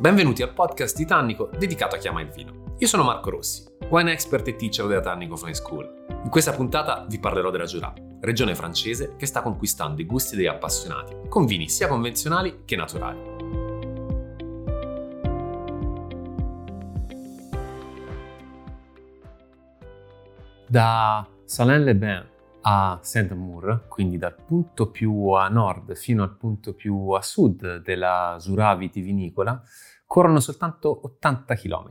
Benvenuti al podcast di Tannico dedicato a chi ama il vino. Io sono Marco Rossi, wine expert e teacher della Tannico Fine School. In questa puntata vi parlerò della Jura, regione francese che sta conquistando i gusti degli appassionati, con vini sia convenzionali che naturali. Da Salins-les-Bains a Saint-Maur, quindi dal punto più a nord fino al punto più a sud della Jura vitivinicola, corrono soltanto 80 km,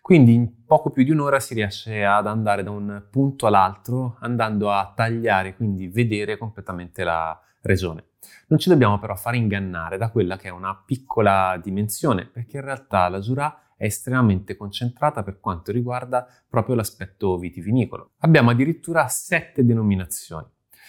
quindi in poco più di un'ora si riesce ad andare da un punto all'altro andando a tagliare, quindi vedere completamente la regione. Non ci dobbiamo però far ingannare da quella che è una piccola dimensione, perché in realtà la Jura è estremamente concentrata per quanto riguarda proprio l'aspetto vitivinicolo. Abbiamo addirittura 7 denominazioni.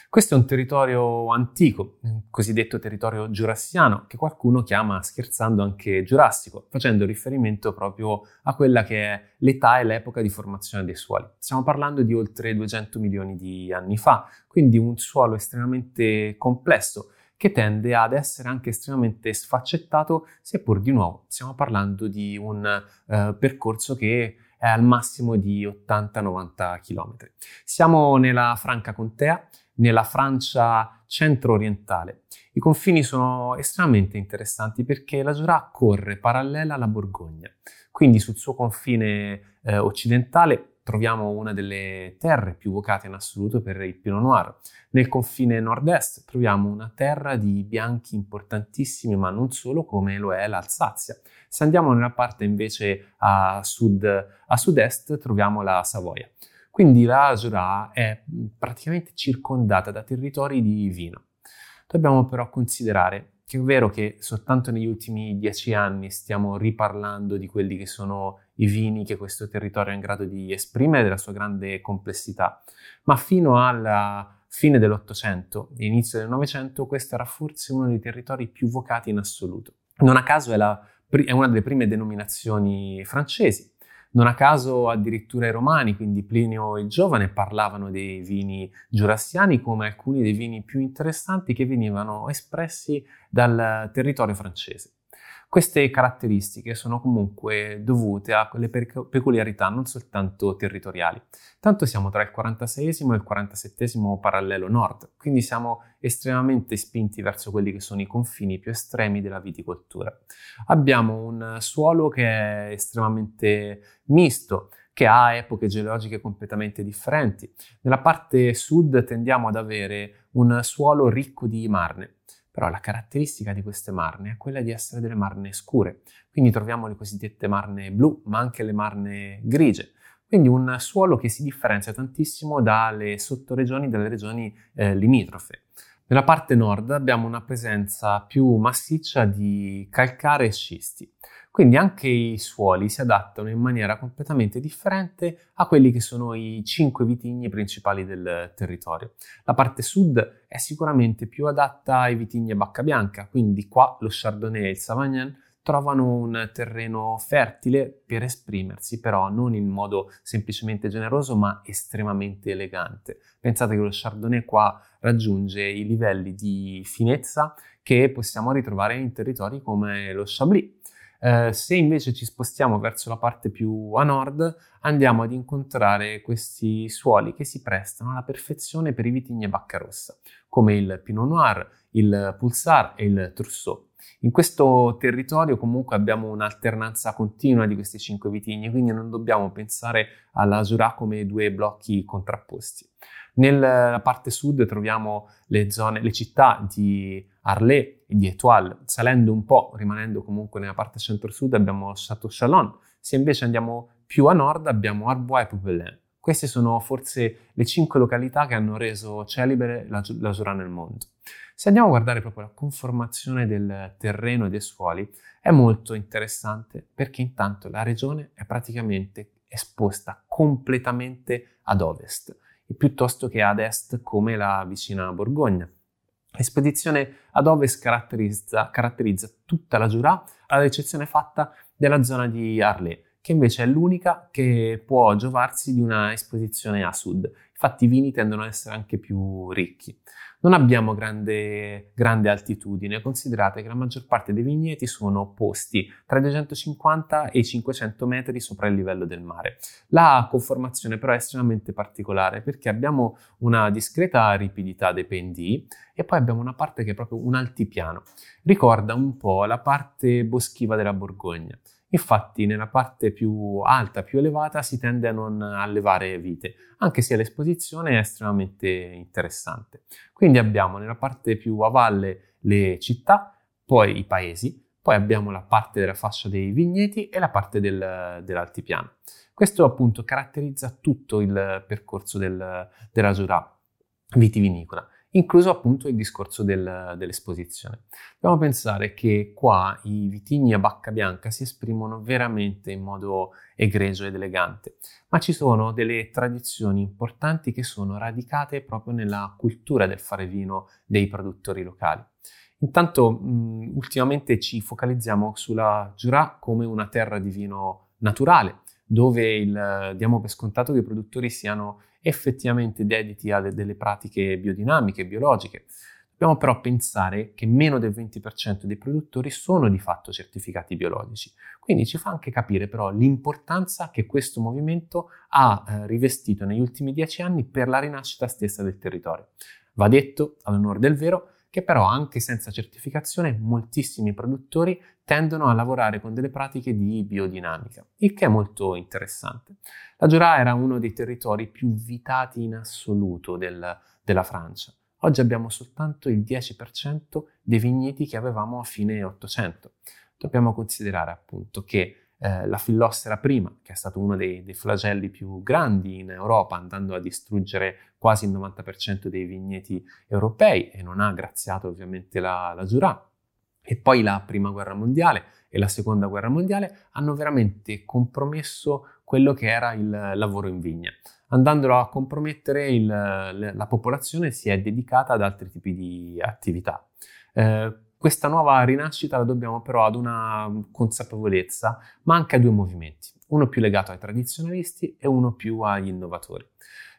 Questo è un territorio antico, un cosiddetto territorio giurassiano, che qualcuno chiama scherzando anche giurassico, facendo riferimento proprio a quella che è l'età e l'epoca di formazione dei suoli. Stiamo parlando di oltre 200 milioni di anni fa, quindi un suolo estremamente complesso che tende ad essere anche estremamente sfaccettato, seppur di nuovo stiamo parlando di un percorso che è al massimo di 80-90 km. Siamo nella Franca Contea, nella Francia centro-orientale. I confini sono estremamente interessanti perché la Jura corre parallela alla Borgogna, quindi sul suo confine occidentale troviamo una delle terre più vocate in assoluto per il Pinot Noir. Nel confine nord-est troviamo una terra di bianchi importantissimi, ma non solo, come lo è l'Alsazia. Se andiamo nella parte invece a sud-est troviamo la Savoia. Quindi la Jura è praticamente circondata da territori di vino. Dobbiamo però considerare che è vero che soltanto negli ultimi 10 anni stiamo riparlando di quelli che sono i vini che questo territorio è in grado di esprimere, della sua grande complessità, ma fino alla fine dell'Ottocento e inizio del Novecento questo era forse uno dei territori più vocati in assoluto. Non a caso è una delle prime denominazioni francesi. Non a caso addirittura i romani, quindi Plinio il Giovane, parlavano dei vini giurassiani come alcuni dei vini più interessanti che venivano espressi dal territorio francese. Queste caratteristiche sono comunque dovute a quelle peculiarità non soltanto territoriali. Tanto siamo tra il 46esimo e il 47esimo parallelo nord, quindi siamo estremamente spinti verso quelli che sono i confini più estremi della viticoltura. Abbiamo un suolo che è estremamente misto, che ha epoche geologiche completamente differenti. Nella parte sud tendiamo ad avere un suolo ricco di marne. Però la caratteristica di queste marne è quella di essere delle marne scure, quindi troviamo le cosiddette marne blu, ma anche le marne grigie. Quindi un suolo che si differenzia tantissimo dalle sottoregioni, dalle regioni limitrofe. Nella parte nord abbiamo una presenza più massiccia di calcare e scisti, quindi anche i suoli si adattano in maniera completamente differente a quelli che sono i 5 vitigni principali del territorio. La parte sud è sicuramente più adatta ai vitigni a bacca bianca, quindi qua lo Chardonnay e il Savagnin trovano un terreno fertile per esprimersi, però non in modo semplicemente generoso, ma estremamente elegante. Pensate che lo Chardonnay qua raggiunge i livelli di finezza che possiamo ritrovare in territori come lo Chablis. Se invece ci spostiamo verso la parte più a nord, andiamo ad incontrare questi suoli che si prestano alla perfezione per i vitigni a bacca rossa, come il Pinot Noir, il Poulsart e il Trousseau. In questo territorio comunque abbiamo un'alternanza continua di questi 5 vitigni, quindi non dobbiamo pensare alla Jura come due blocchi contrapposti. Nella parte sud troviamo le città di Arlay e di Étoile. Salendo un po', rimanendo comunque nella parte centro-sud, abbiamo Chateau Chalon. Se invece andiamo più a nord abbiamo Arbois e Pauvelin. Queste sono forse le 5 località che hanno reso celebre la Jura nel mondo. Se andiamo a guardare proprio la conformazione del terreno e dei suoli, è molto interessante perché intanto la regione è praticamente esposta completamente ad ovest, piuttosto che ad est come la vicina Borgogna. L'espedizione ad ovest caratterizza tutta la Jura, ad eccezione fatta della zona di Arlay, che invece è l'unica che può giovarsi di una esposizione a sud. Infatti i vini tendono ad essere anche più ricchi. Non abbiamo grande altitudine, considerate che la maggior parte dei vigneti sono posti tra i 250 e i 500 metri sopra il livello del mare. La conformazione però è estremamente particolare perché abbiamo una discreta ripidità dei pendii e poi abbiamo una parte che è proprio un altipiano. Ricorda un po' la parte boschiva della Borgogna. Infatti nella parte più alta, più elevata, si tende a non allevare vite, anche se l'esposizione è estremamente interessante. Quindi abbiamo nella parte più a valle le città, poi i paesi, poi abbiamo la parte della fascia dei vigneti e la parte dell'altipiano. Questo appunto caratterizza tutto il percorso della Jura vitivinicola, incluso appunto il discorso dell'esposizione. Dobbiamo pensare che qua i vitigni a bacca bianca si esprimono veramente in modo egregio ed elegante, ma ci sono delle tradizioni importanti che sono radicate proprio nella cultura del fare vino dei produttori locali. Intanto ultimamente ci focalizziamo sulla Jura come una terra di vino naturale, dove diamo per scontato che i produttori siano effettivamente dediti a delle pratiche biodinamiche, biologiche. Dobbiamo però pensare che meno del 20% dei produttori sono di fatto certificati biologici. Quindi ci fa anche capire però l'importanza che questo movimento ha rivestito negli ultimi 10 anni per la rinascita stessa del territorio. Va detto, all'onore del vero, che però anche senza certificazione moltissimi produttori tendono a lavorare con delle pratiche di biodinamica, il che è molto interessante. La Jura era uno dei territori più vitati in assoluto della Francia. Oggi abbiamo soltanto il 10% dei vigneti che avevamo a fine 800. Dobbiamo considerare appunto che la fillossera prima, che è stato uno dei flagelli più grandi in Europa, andando a distruggere quasi il 90% dei vigneti europei, e non ha graziato ovviamente la Jura, e poi la prima guerra mondiale e la seconda guerra mondiale hanno veramente compromesso quello che era il lavoro in vigna. Andandolo a compromettere, la popolazione si è dedicata ad altri tipi di attività. Questa nuova rinascita la dobbiamo però ad una consapevolezza, ma anche a due movimenti, uno più legato ai tradizionalisti e uno più agli innovatori.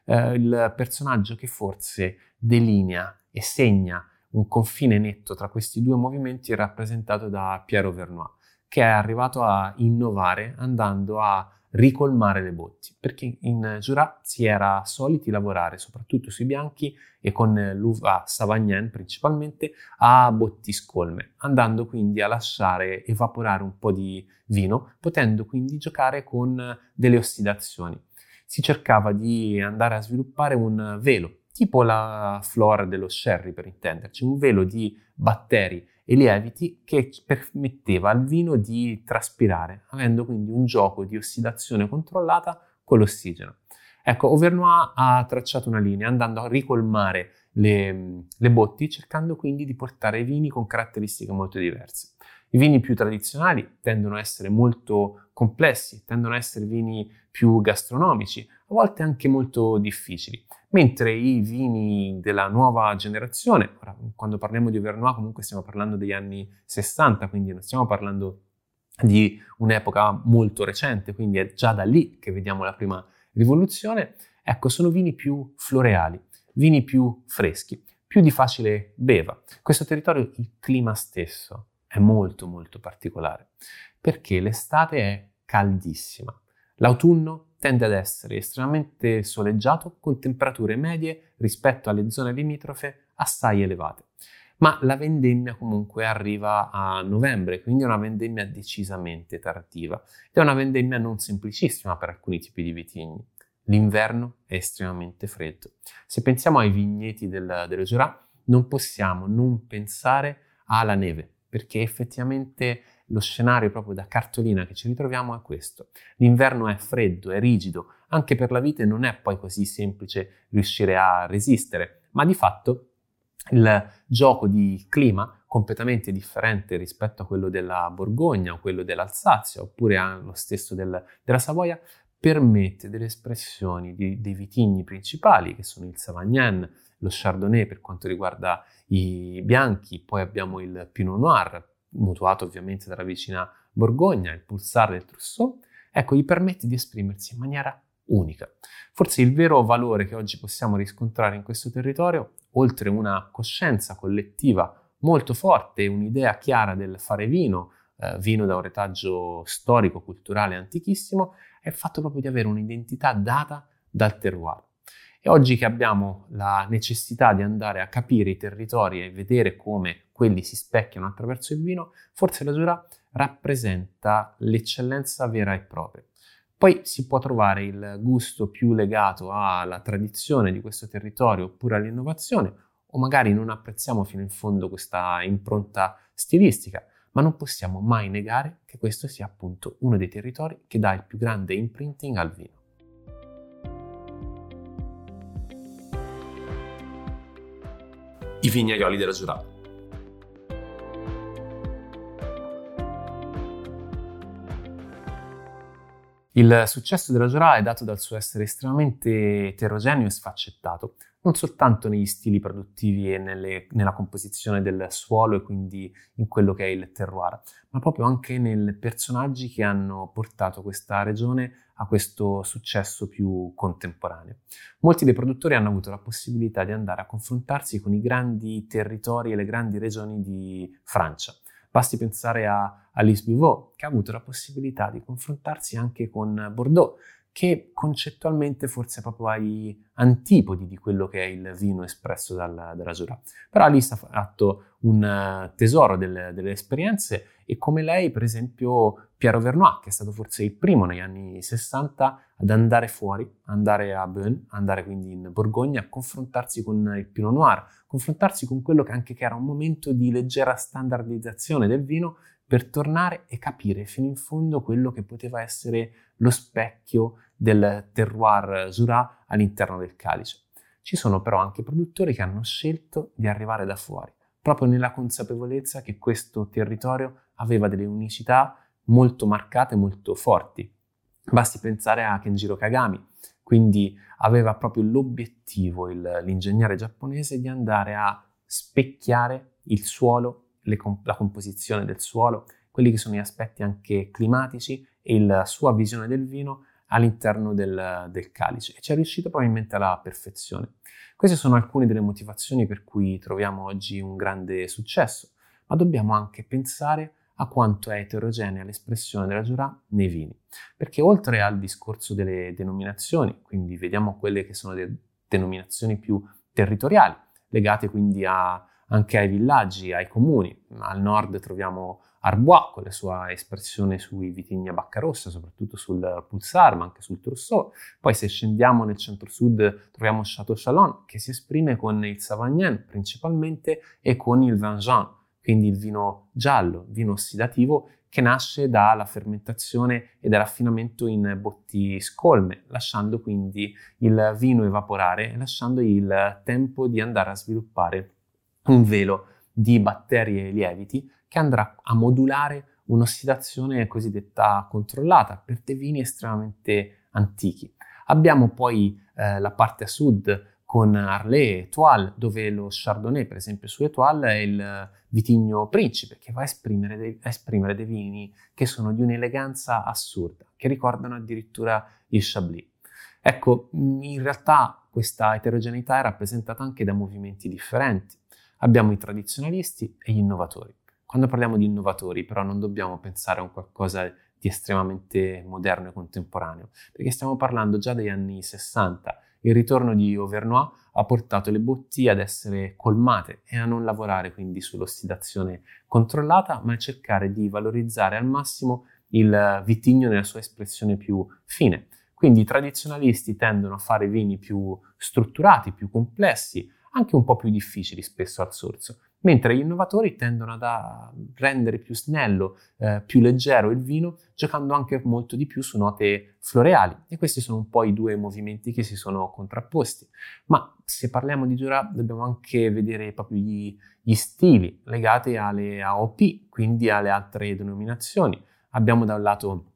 Il personaggio che forse delinea e segna un confine netto tra questi due movimenti è rappresentato da Pierre Overnoy, che è arrivato a innovare andando a ricolmare le botti, perché in Jura si era soliti lavorare soprattutto sui bianchi e con l'uva Savagnin principalmente a botti scolme, andando quindi a lasciare evaporare un po' di vino, potendo quindi giocare con delle ossidazioni. Si cercava di andare a sviluppare un velo, tipo la flora dello sherry per intenderci, un velo di batteri e lieviti che permetteva al vino di traspirare, avendo quindi un gioco di ossidazione controllata con l'ossigeno. Ecco, Overnoy ha tracciato una linea andando a ricolmare le botti, cercando quindi di portare vini con caratteristiche molto diverse. I vini più tradizionali tendono a essere molto complessi, tendono a essere vini più gastronomici, a volte anche molto difficili, mentre i vini della nuova generazione, ora, quando parliamo di Overnoy comunque stiamo parlando degli anni 60, quindi non stiamo parlando di un'epoca molto recente, quindi è già da lì che vediamo la prima rivoluzione, ecco, sono vini più floreali, vini più freschi, più di facile beva. Questo territorio, il clima stesso, è molto molto particolare, perché l'estate è caldissima, l'autunno tende ad essere estremamente soleggiato con temperature medie rispetto alle zone limitrofe assai elevate, ma la vendemmia comunque arriva a novembre, quindi è una vendemmia decisamente tardiva ed è una vendemmia non semplicissima per alcuni tipi di vitigni. L'inverno è estremamente freddo. Se pensiamo ai vigneti della Jura non possiamo non pensare alla neve, perché effettivamente lo scenario proprio da cartolina che ci ritroviamo è questo. L'inverno è freddo, è rigido, anche per la vite non è poi così semplice riuscire a resistere, ma di fatto il gioco di clima completamente differente rispetto a quello della Borgogna o quello dell'Alsazia oppure allo stesso della Savoia permette delle espressioni dei vitigni principali che sono il Savagnin, lo Chardonnay per quanto riguarda i bianchi, poi abbiamo il Pinot Noir, mutuato ovviamente dalla vicina Borgogna, il Poulsart e il Trousseau, ecco, gli permette di esprimersi in maniera unica. Forse il vero valore che oggi possiamo riscontrare in questo territorio, oltre una coscienza collettiva molto forte, un'idea chiara del fare vino, vino da un retaggio storico, culturale, antichissimo, è il fatto proprio di avere un'identità data dal terroir. E oggi che abbiamo la necessità di andare a capire i territori e vedere come quelli si specchiano attraverso il vino, forse la Jura rappresenta l'eccellenza vera e propria. Poi si può trovare il gusto più legato alla tradizione di questo territorio oppure all'innovazione, o magari non apprezziamo fino in fondo questa impronta stilistica, ma non possiamo mai negare che questo sia appunto uno dei territori che dà il più grande imprinting al vino. I vignaioli della Jura. Il successo della Jura è dato dal suo essere estremamente eterogeneo e sfaccettato, non soltanto negli stili produttivi e nella composizione del suolo e quindi in quello che è il terroir, ma proprio anche nei personaggi che hanno portato questa regione a questo successo più contemporaneo. Molti dei produttori hanno avuto la possibilità di andare a confrontarsi con i grandi territori e le grandi regioni di Francia. Basti pensare a Alice Bouvet, che ha avuto la possibilità di confrontarsi anche con Bordeaux, che concettualmente forse è proprio agli antipodi di quello che è il vino espresso dalla Jura. Però Alice ha fatto un tesoro delle esperienze, e come lei, per esempio, Pierre Overnoy, che è stato forse il primo negli anni 60 ad andare fuori, andare a Beaune, andare quindi in Borgogna, a confrontarsi con il Pinot Noir, confrontarsi con quello che anche che era un momento di leggera standardizzazione del vino, per tornare e capire fino in fondo quello che poteva essere lo specchio del terroir Jura all'interno del calice. Ci sono però anche produttori che hanno scelto di arrivare da fuori, proprio nella consapevolezza che questo territorio aveva delle unicità molto marcate, molto forti. Basti pensare a Kenjiro Kagami, quindi aveva proprio l'obiettivo, l'ingegnere giapponese, di andare a specchiare il suolo, la composizione del suolo, quelli che sono gli aspetti anche climatici e la sua visione del vino all'interno del calice, e ci è riuscito probabilmente alla perfezione. Queste sono alcune delle motivazioni per cui troviamo oggi un grande successo, ma dobbiamo anche pensare a quanto è eterogenea l'espressione della Jura nei vini, perché oltre al discorso delle denominazioni, quindi vediamo quelle che sono le denominazioni più territoriali, legate quindi anche ai villaggi, ai comuni. Al nord troviamo Arbois con la sua espressione sui vitigni a bacca rossa, soprattutto sul Poulsart, ma anche sul Trousseau. Poi se scendiamo nel centro-sud troviamo Chateau Chalon, che si esprime con il Savagnin principalmente e con il Vin Jaune, quindi il vino giallo, vino ossidativo, che nasce dalla fermentazione e dall'affinamento in botti scolme, lasciando quindi il vino evaporare e lasciando il tempo di andare a sviluppare un velo di batteri e lieviti che andrà a modulare un'ossidazione cosiddetta controllata per dei vini estremamente antichi. Abbiamo poi la parte a sud con Arlay e Étoile, dove lo Chardonnay, per esempio su Étoile, è il vitigno principe, che va a esprimere dei vini che sono di un'eleganza assurda, che ricordano addirittura il Chablis. Ecco, in realtà questa eterogeneità è rappresentata anche da movimenti differenti. Abbiamo i tradizionalisti e gli innovatori. Quando parliamo di innovatori, però, non dobbiamo pensare a un qualcosa di estremamente moderno e contemporaneo, perché stiamo parlando già degli anni 60. Il ritorno di Overnoy ha portato le botti ad essere colmate e a non lavorare quindi sull'ossidazione controllata, ma a cercare di valorizzare al massimo il vitigno nella sua espressione più fine. Quindi i tradizionalisti tendono a fare vini più strutturati, più complessi, anche un po' più difficili spesso al sorso, mentre gli innovatori tendono a rendere più snello, più leggero il vino, giocando anche molto di più su note floreali, e questi sono un po' i due movimenti che si sono contrapposti. Ma se parliamo di Jura dobbiamo anche vedere proprio gli stili legati alle AOP, quindi alle altre denominazioni. Abbiamo da un lato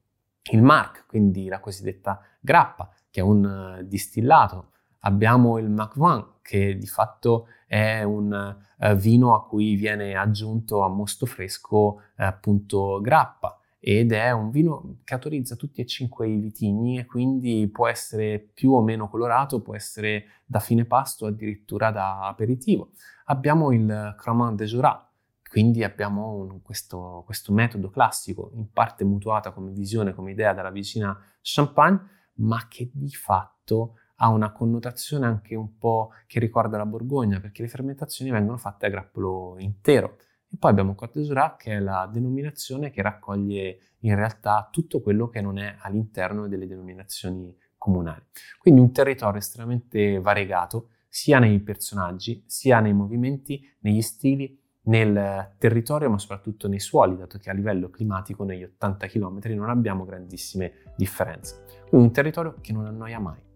il marc, quindi la cosiddetta grappa, che è un distillato. Abbiamo il Macvin, che di fatto è un vino a cui viene aggiunto a mosto fresco appunto grappa. ed è un vino che autorizza tutti e cinque i vitigni e quindi può essere più o meno colorato, può essere da fine pasto addirittura da aperitivo. Abbiamo il Cremant de Jura, quindi abbiamo questo metodo classico, in parte mutuata come visione, come idea dalla vicina Champagne, ma che di fatto ha una connotazione anche un po' che ricorda la Borgogna, perché le fermentazioni vengono fatte a grappolo intero. E poi abbiamo Côtes du Jura, che è la denominazione che raccoglie in realtà tutto quello che non è all'interno delle denominazioni comunali. Quindi un territorio estremamente variegato, sia nei personaggi, sia nei movimenti, negli stili, nel territorio, ma soprattutto nei suoli, dato che a livello climatico negli 80 km non abbiamo grandissime differenze. Quindi un territorio che non annoia mai.